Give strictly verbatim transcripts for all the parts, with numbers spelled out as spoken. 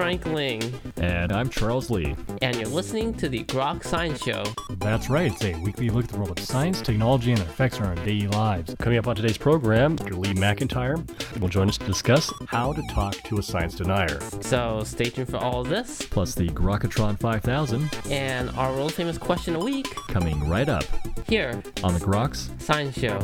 Frank Ling. And I'm Charles Lee. And you're listening to the Grok Science Show. That's right, it's a weekly look at the world of science, technology, and their effects on our daily lives. Coming up on today's program, Doctor Lee McIntyre will join us to discuss how to talk to a science denier. So stay tuned for all of this. Plus the Grokatron five thousand. And our world famous question a week. Coming right up. Here. On the Grok's Science Show.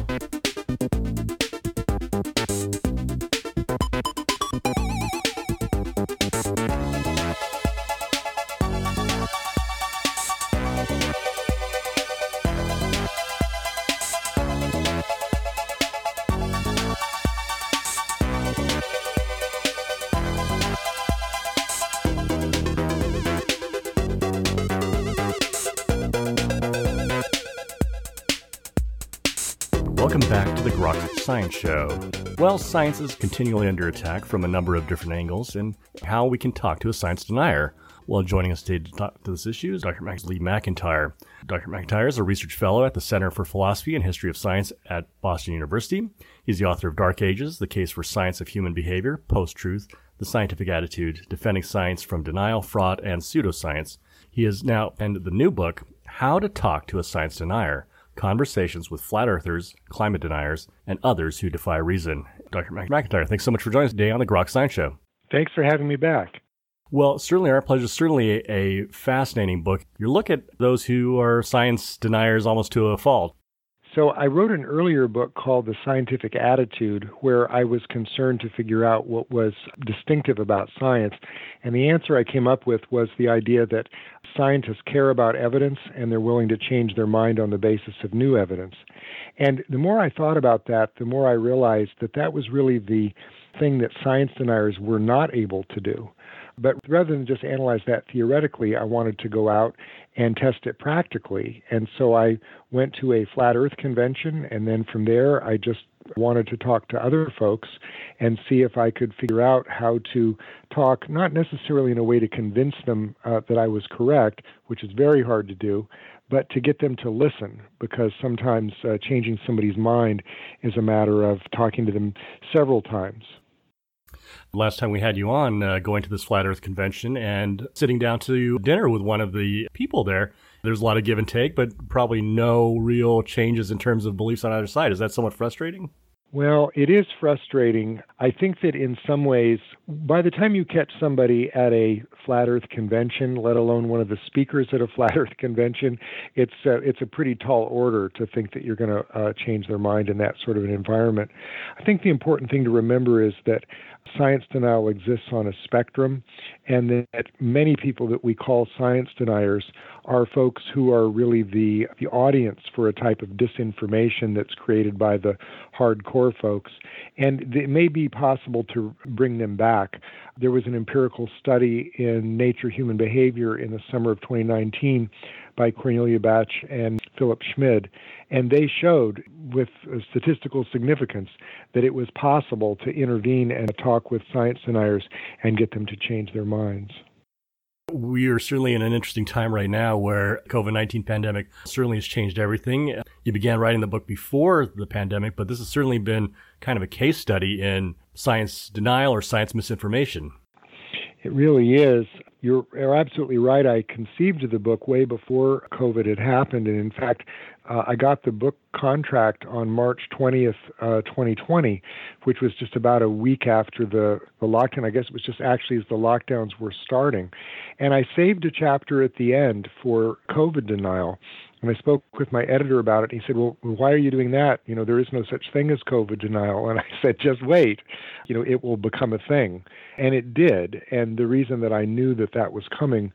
Science Show. Well, science is continually under attack from a number of different angles, and how we can talk to a science denier. Well, joining us today to talk to this issue is Doctor Lee McIntyre. Doctor McIntyre is a research fellow at the Center for Philosophy and History of Science at Boston University. He's the author of Dark Ages, The Case for Science of Human Behavior, Post-Truth, The Scientific Attitude, Defending Science from Denial, Fraud, and Pseudoscience. He has now penned the new book, How to Talk to a Science Denier. Conversations with Flat Earthers, Climate Deniers, and Others Who Defy Reason. Doctor McIntyre, thanks so much for joining us today on the Grok Science Show. Thanks for having me back. Well, certainly our pleasure. Certainly a fascinating book. You look at those who are science deniers almost to a fault. So I wrote an earlier book called The Scientific Attitude, where I was concerned to figure out what was distinctive about science. And the answer I came up with was the idea that scientists care about evidence and they're willing to change their mind on the basis of new evidence. And the more I thought about that, the more I realized that that was really the thing that science deniers were not able to do. But rather than just analyze that theoretically, I wanted to go out and test it practically. And so I went to a flat earth convention, and then from there I just wanted to talk to other folks and see if I could figure out how to talk, not necessarily in a way to convince them uh, that I was correct, which is very hard to do, but to get them to listen, because sometimes uh, changing somebody's mind is a matter of talking to them several times. Last time we had you on, uh, going to this Flat Earth convention and sitting down to dinner with one of the people there, there's a lot of give and take, but probably no real changes in terms of beliefs on either side. Is that somewhat frustrating? Well, it is frustrating. I think that in some ways, by the time you catch somebody at a Flat Earth convention, let alone one of the speakers at a Flat Earth convention, it's a, it's a pretty tall order to think that you're going to uh, change their mind in that sort of an environment. I think the important thing to remember is that science denial exists on a spectrum, and that many people that we call science deniers are folks who are really the the audience for a type of disinformation that's created by the hardcore folks. And it may be possible to bring them back. There was an empirical study in Nature Human Behavior in the summer of twenty nineteen by Cornelia Batch and Philip Schmid, and they showed with statistical significance that it was possible to intervene and talk with science deniers and get them to change their minds. We are certainly in an interesting time right now where covid nineteen pandemic certainly has changed everything. You began writing the book before the pandemic, but this has certainly been kind of a case study in science denial or science misinformation. It really is. You're, you're absolutely right. I conceived the book way before COVID had happened. And in fact, uh, I got the book contract on March twentieth, uh, twenty twenty, which was just about a week after the, the lockdown. I guess it was just actually as the lockdowns were starting. And I saved a chapter at the end for COVID denial. And I spoke with my editor about it. He said, well, why are you doing that? You know, there is no such thing as COVID denial. And I said, just wait. You know, it will become a thing. And it did. And the reason that I knew that that was coming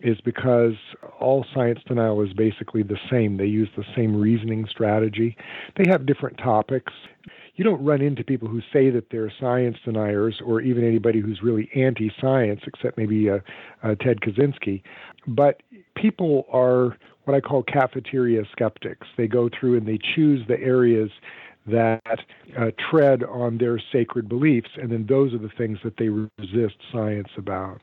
is because all science denial is basically the same. They use the same reasoning strategy. They have different topics. You don't run into people who say that they're science deniers or even anybody who's really anti-science, except maybe uh, uh, Ted Kaczynski. But people are what I call cafeteria skeptics. They go through and they choose the areas that uh, tread on their sacred beliefs, and then those are the things that they resist science about.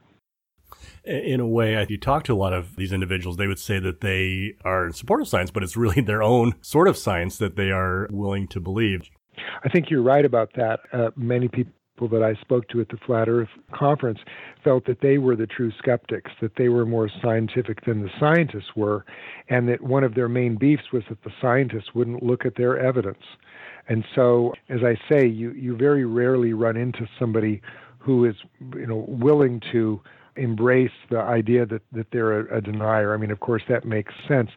In a way, if you talk to a lot of these individuals, they would say that they are in support of science, but it's really their own sort of science that they are willing to believe. I think you're right about that. Uh, many people that I spoke to at the Flat Earth Conference felt that they were the true skeptics, that they were more scientific than the scientists were, and that one of their main beefs was that the scientists wouldn't look at their evidence. And so, as I say, you, you very rarely run into somebody who is, you know, willing to embrace the idea that, that they're a, a denier. I mean, of course, that makes sense.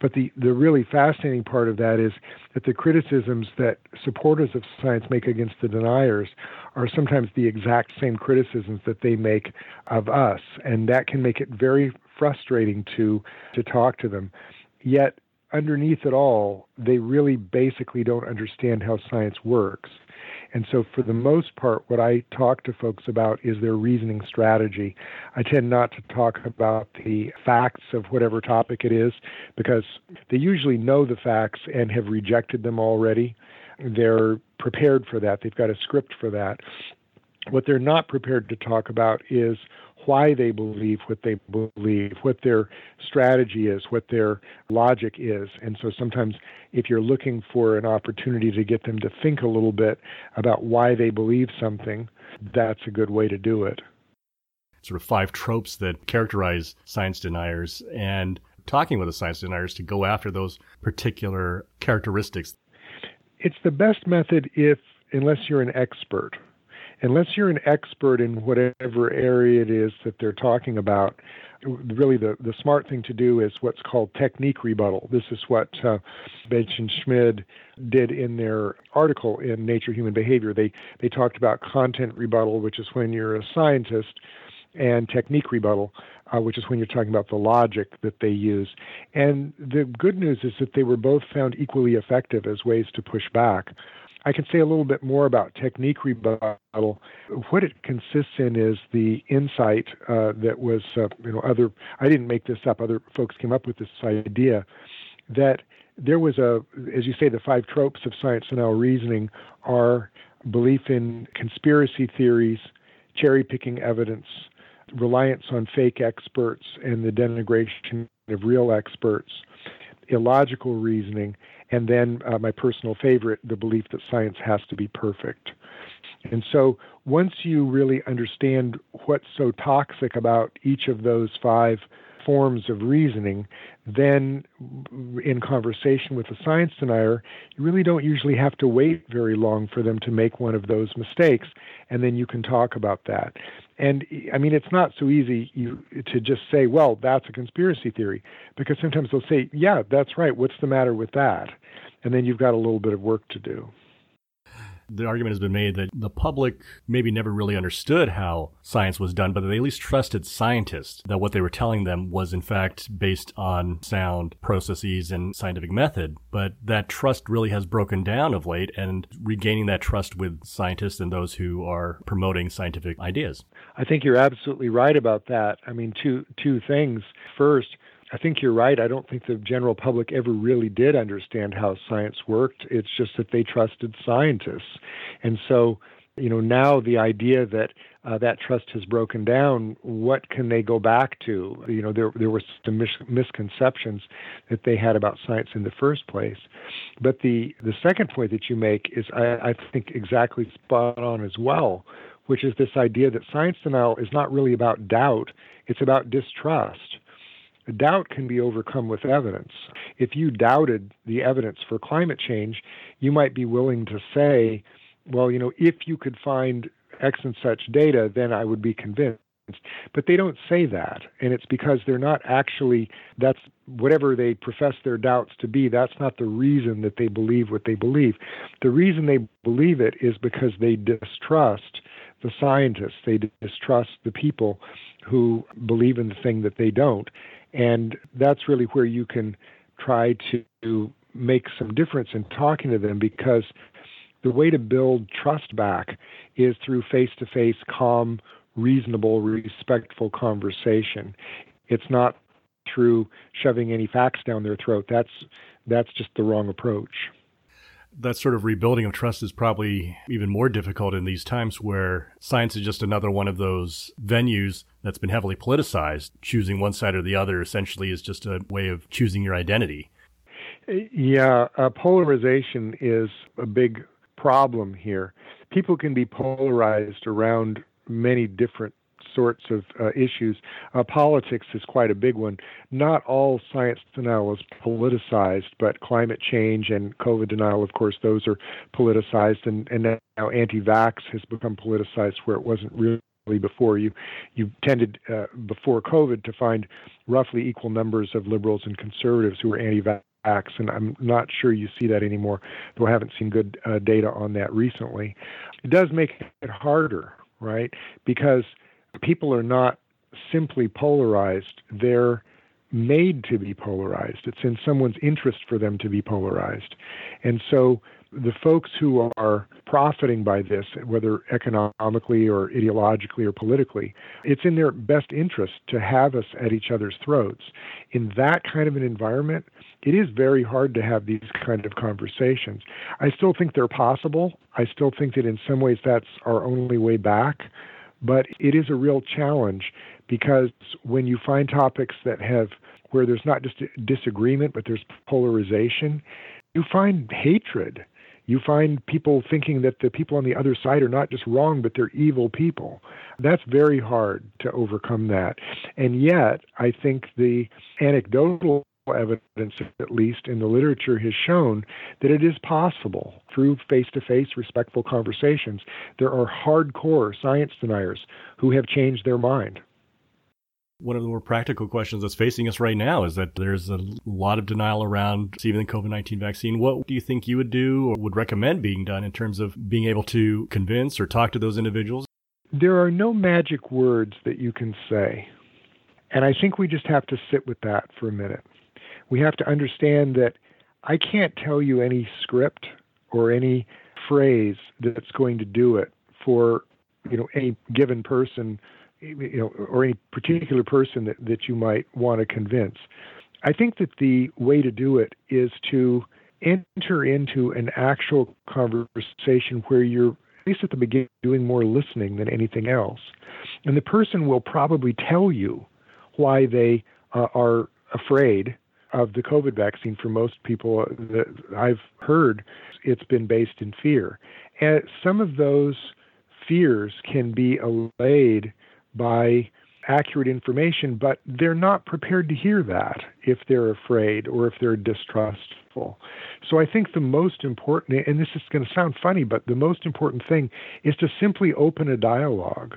But the, the really fascinating part of that is that the criticisms that supporters of science make against the deniers are sometimes the exact same criticisms that they make of us. And that can make it very frustrating to to talk to them. Yet, underneath it all, they really basically don't understand how science works. And so for the most part, what I talk to folks about is their reasoning strategy. I tend not to talk about the facts of whatever topic it is, because they usually know the facts and have rejected them already. They're prepared for that. They've got a script for that. What they're not prepared to talk about is why they believe what they believe, what their strategy is, what their logic is. And so sometimes if you're looking for an opportunity to get them to think a little bit about why they believe something, that's a good way to do it. Sort of five tropes that characterize science deniers, and talking with the science deniers to go after those particular characteristics. It's the best method if, unless you're an expert. Unless you're an expert in whatever area it is that they're talking about, really the, the smart thing to do is what's called technique rebuttal. This is what uh, Batch and Schmid did in their article in Nature Human Behavior. They they talked about content rebuttal, which is when you're a scientist, and technique rebuttal, uh, which is when you're talking about the logic that they use. And the good news is that they were both found equally effective as ways to push back. I can say a little bit more about technique rebuttal. What it consists in is the insight uh, that was, uh, you know, other, I didn't make this up, other folks came up with this idea that there was a, as you say, the five tropes of science denial reasoning are belief in conspiracy theories, cherry-picking evidence, reliance on fake experts and the denigration of real experts, illogical reasoning, and then uh, my personal favorite, the belief that science has to be perfect. And so once you really understand what's so toxic about each of those five forms of reasoning, then in conversation with a science denier, you really don't usually have to wait very long for them to make one of those mistakes, and then you can talk about that. And I mean, it's not so easy you, to just say, well, that's a conspiracy theory, because sometimes they'll say, yeah, that's right, what's the matter with that? And then you've got a little bit of work to do. The argument has been made that the public maybe never really understood how science was done, but they at least trusted scientists, that what they were telling them was in fact based on sound processes and scientific method. But that trust really has broken down of late, and regaining that trust with scientists and those who are promoting scientific ideas. I think you're absolutely right about that. I mean, two two things. First, I think you're right. I don't think the general public ever really did understand how science worked. It's just that they trusted scientists. And so, you know, now the idea that uh, that trust has broken down, what can they go back to? You know, there there were some mis- misconceptions that they had about science in the first place. But the, the second point that you make is, I, I think, exactly spot on as well, which is this idea that science denial is not really about doubt. It's about distrust. Doubt can be overcome with evidence. If you doubted the evidence for climate change, you might be willing to say, well, you know, if you could find X and such data, then I would be convinced. But they don't say that. And it's because they're not actually, that's whatever they profess their doubts to be, that's not the reason that they believe what they believe. The reason they believe it is because they distrust the scientists. They distrust the people who believe in the thing that they don't. And that's really where you can try to make some difference in talking to them, because the way to build trust back is through face-to-face, calm, reasonable, respectful conversation. It's not through shoving any facts down their throat. That's that's just the wrong approach. That sort of rebuilding of trust is probably even more difficult in these times where science is just another one of those venues that's been heavily politicized. Choosing one side or the other essentially is just a way of choosing your identity. Yeah, uh, polarization is a big problem here. people can be polarized around many different sorts of uh, issues. Uh, politics is quite a big one. Not all science denial is politicized, but climate change and COVID denial, of course, those are politicized. And, and now anti-vax has become politicized where it wasn't really before. You you tended uh, before COVID to find roughly equal numbers of liberals and conservatives who were anti-vax. And I'm not sure you see that anymore, though I haven't seen good uh, data on that recently. It does make it harder, right? Because people are not simply polarized. They're made to be polarized. It's in someone's interest for them to be polarized. And so the folks who are profiting by this, whether economically or ideologically or politically, it's in their best interest to have us at each other's throats. In that kind of an environment, it is very hard to have these kind of conversations. I still think they're possible. I still think that in some ways that's our only way back. But it is a real challenge because when you find topics that have, where there's not just disagreement, but there's polarization, you find hatred. You find people thinking that the people on the other side are not just wrong, but they're evil people. That's very hard to overcome that. And yet, I think the anecdotal evidence, at least in the literature, has shown that it is possible through face-to-face respectful conversations. There are hardcore science deniers who have changed their mind. One of the more practical questions that's facing us right now is that there's a lot of denial around receiving the COVID nineteen vaccine. What do you think you would do or would recommend being done in terms of being able to convince or talk to those individuals? There are no magic words that you can say. And I think we just have to sit with that for a minute. We have to understand that I can't tell you any script or any phrase that's going to do it for, you know, any given person, you know, or any particular person that, that you might want to convince. I think that the way to do it is to enter into an actual conversation where you're, at least at the beginning, doing more listening than anything else. And the person will probably tell you why they uh, are afraid of the COVID vaccine. For most people that I've heard, it's been based in fear. And some of those fears can be allayed by accurate information, but they're not prepared to hear that if they're afraid or if they're distrustful. So I think the most important, and this is going to sound funny, but the most important thing is to simply open a dialogue,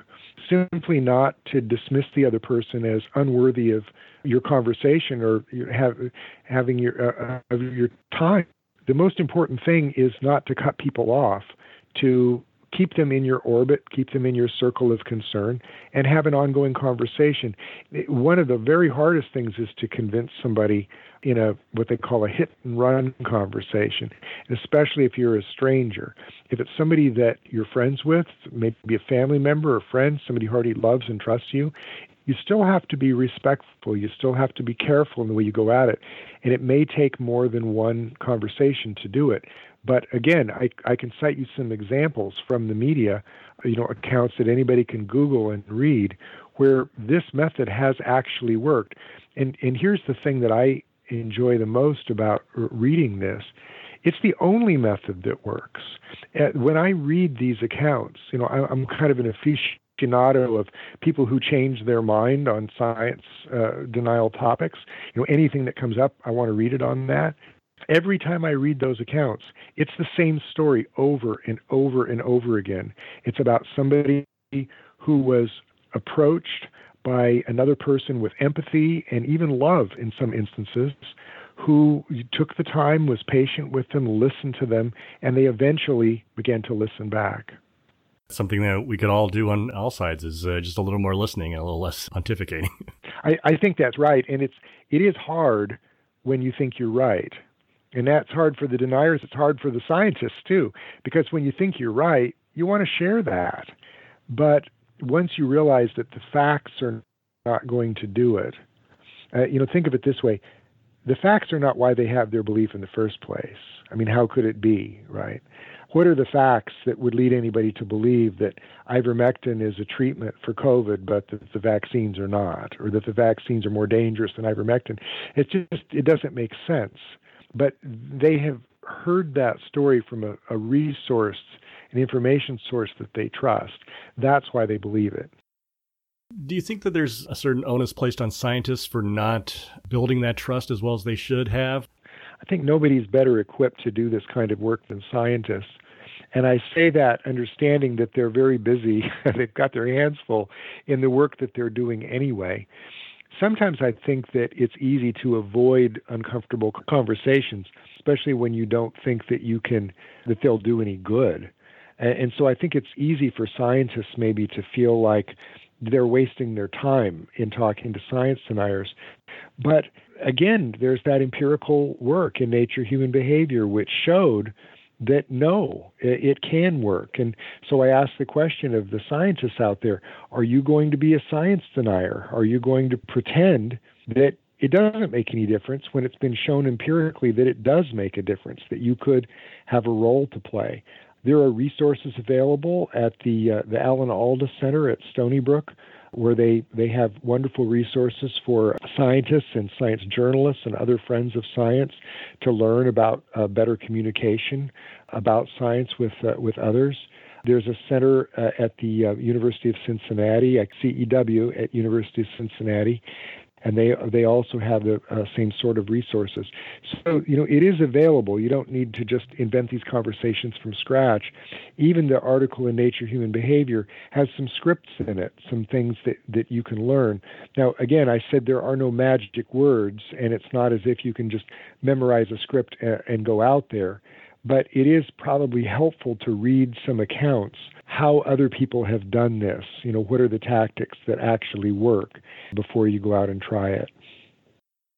simply not to dismiss the other person as unworthy of your conversation or have, having your, uh, of your time. The most important thing is not to cut people off, to keep them in your orbit, keep them in your circle of concern, and have an ongoing conversation. One of the very hardest things is to convince somebody in a what they call a hit-and-run conversation, and especially if you're a stranger. If it's somebody that you're friends with, maybe a family member or friend, somebody who already loves and trusts you, you still have to be respectful. You still have to be careful in the way you go at it, and it may take more than one conversation to do it. But again, I, I can cite you some examples from the media, you know, accounts that anybody can Google and read where this method has actually worked. And and here's the thing that I enjoy the most about reading this. It's the only method that works. When I read these accounts, you know, I, I'm kind of an aficionado of people who change their mind on science uh, denial topics. You know, anything that comes up, I want to read it on that. Every time I read those accounts, it's the same story over and over and over again. It's about somebody who was approached by another person with empathy and even love in some instances, who took the time, was patient with them, listened to them, and they eventually began to listen back. Something that we could all do on all sides is uh, just a little more listening and a little less pontificating. I, I think that's right. And it's it is hard when you think you're right. And that's hard for the deniers. It's hard for the scientists, too, because when you think you're right, you want to share that. But once you realize that the facts are not going to do it, uh, you know, think of it this way. The facts are not why they have their belief in the first place. I mean, how could it be, right? What are the facts that would lead anybody to believe that ivermectin is a treatment for COVID, but that the vaccines are not, or that the vaccines are more dangerous than ivermectin? It just, it doesn't make sense. But they have heard that story from a, a resource an information source that they trust. That's why they believe it. Do you think that there's a certain onus placed on scientists for not building that trust as well as they should have? I think nobody's better equipped to do this kind of work than scientists. And I say that understanding that they're very busy. They've got their hands full in the work that they're doing anyway. Sometimes I think that it's easy to avoid uncomfortable conversations, especially when you don't think that you can, that they'll do any good. And so I think it's easy for scientists maybe to feel like they're wasting their time in talking to science deniers. But again, there's that empirical work in Nature Human Behavior, which showed that no, it can work. And so I asked the question of the scientists out there, are you going to be a science denier? Are you going to pretend that it doesn't make any difference when it's been shown empirically that it does make a difference, that you could have a role to play? There are resources available at the uh, the Allen Alda Center at Stony Brook, where they, they have wonderful resources for scientists and science journalists and other friends of science to learn about uh, better communication, about science with uh, with others. There's a center uh, at the uh, University of Cincinnati, at C E W at University of Cincinnati, and they they also have the uh, same sort of resources. So, you know, it is available. You don't need to just invent these conversations from scratch. Even the article in Nature Human Behavior has some scripts in it, some things that, that you can learn. Now, again, I said there are no magic words, and it's not as if you can just memorize a script and, and go out there. But it is probably helpful to read some accounts how other people have done this. You know, what are the tactics that actually work before you go out and try it?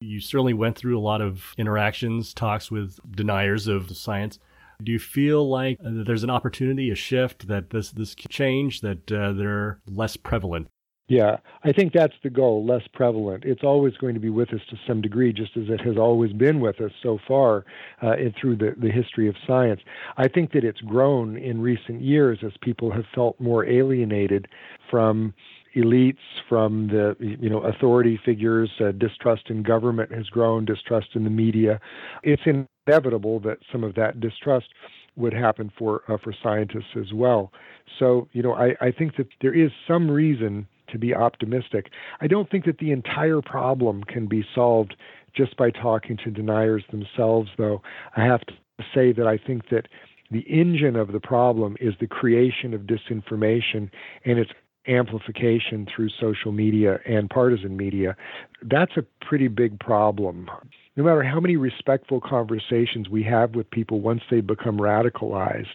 You certainly went through a lot of interactions, talks with deniers of science. Do you feel like there's an opportunity, a shift, that this this can change, that uh, they're less prevalent? Yeah, I think that's the goal, less prevalent. It's always going to be with us to some degree, just as it has always been with us so far uh, and through the, the history of science. I think that it's grown in recent years as people have felt more alienated from elites, from the you know authority figures. Uh, distrust in government has grown, distrust in the media. It's inevitable that some of that distrust would happen for uh, for scientists as well. So you know, I, I think that there is some reason to be optimistic. I don't think that the entire problem can be solved just by talking to deniers themselves, though. I have to say that I think that the engine of the problem is the creation of disinformation and its amplification through social media and partisan media. That's a pretty big problem. No matter how many respectful conversations we have with people once they become radicalized,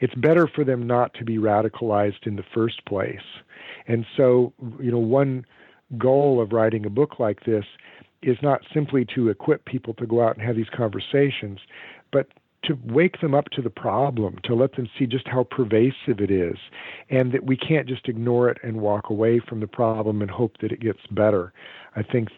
it's better for them not to be radicalized in the first place. And so, you know, one goal of writing a book like this is not simply to equip people to go out and have these conversations, but to wake them up to the problem, to let them see just how pervasive it is, and that we can't just ignore it and walk away from the problem and hope that it gets better. I think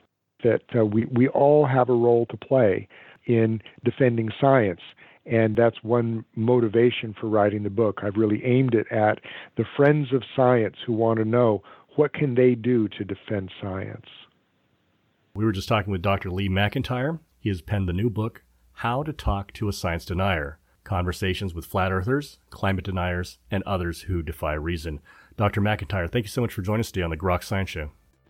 that uh, we, we all have a role to play in defending science. And that's one motivation for writing the book. I've really aimed it at the friends of science who want to know what can they do to defend science. We were just talking with Doctor Lee McIntyre. He has penned the new book, How to Talk to a Science Denier, Conversations with Flat Earthers, Climate Deniers, and Others Who Defy Reason. Doctor McIntyre, thank you so much for joining us today on the Grok Science Show.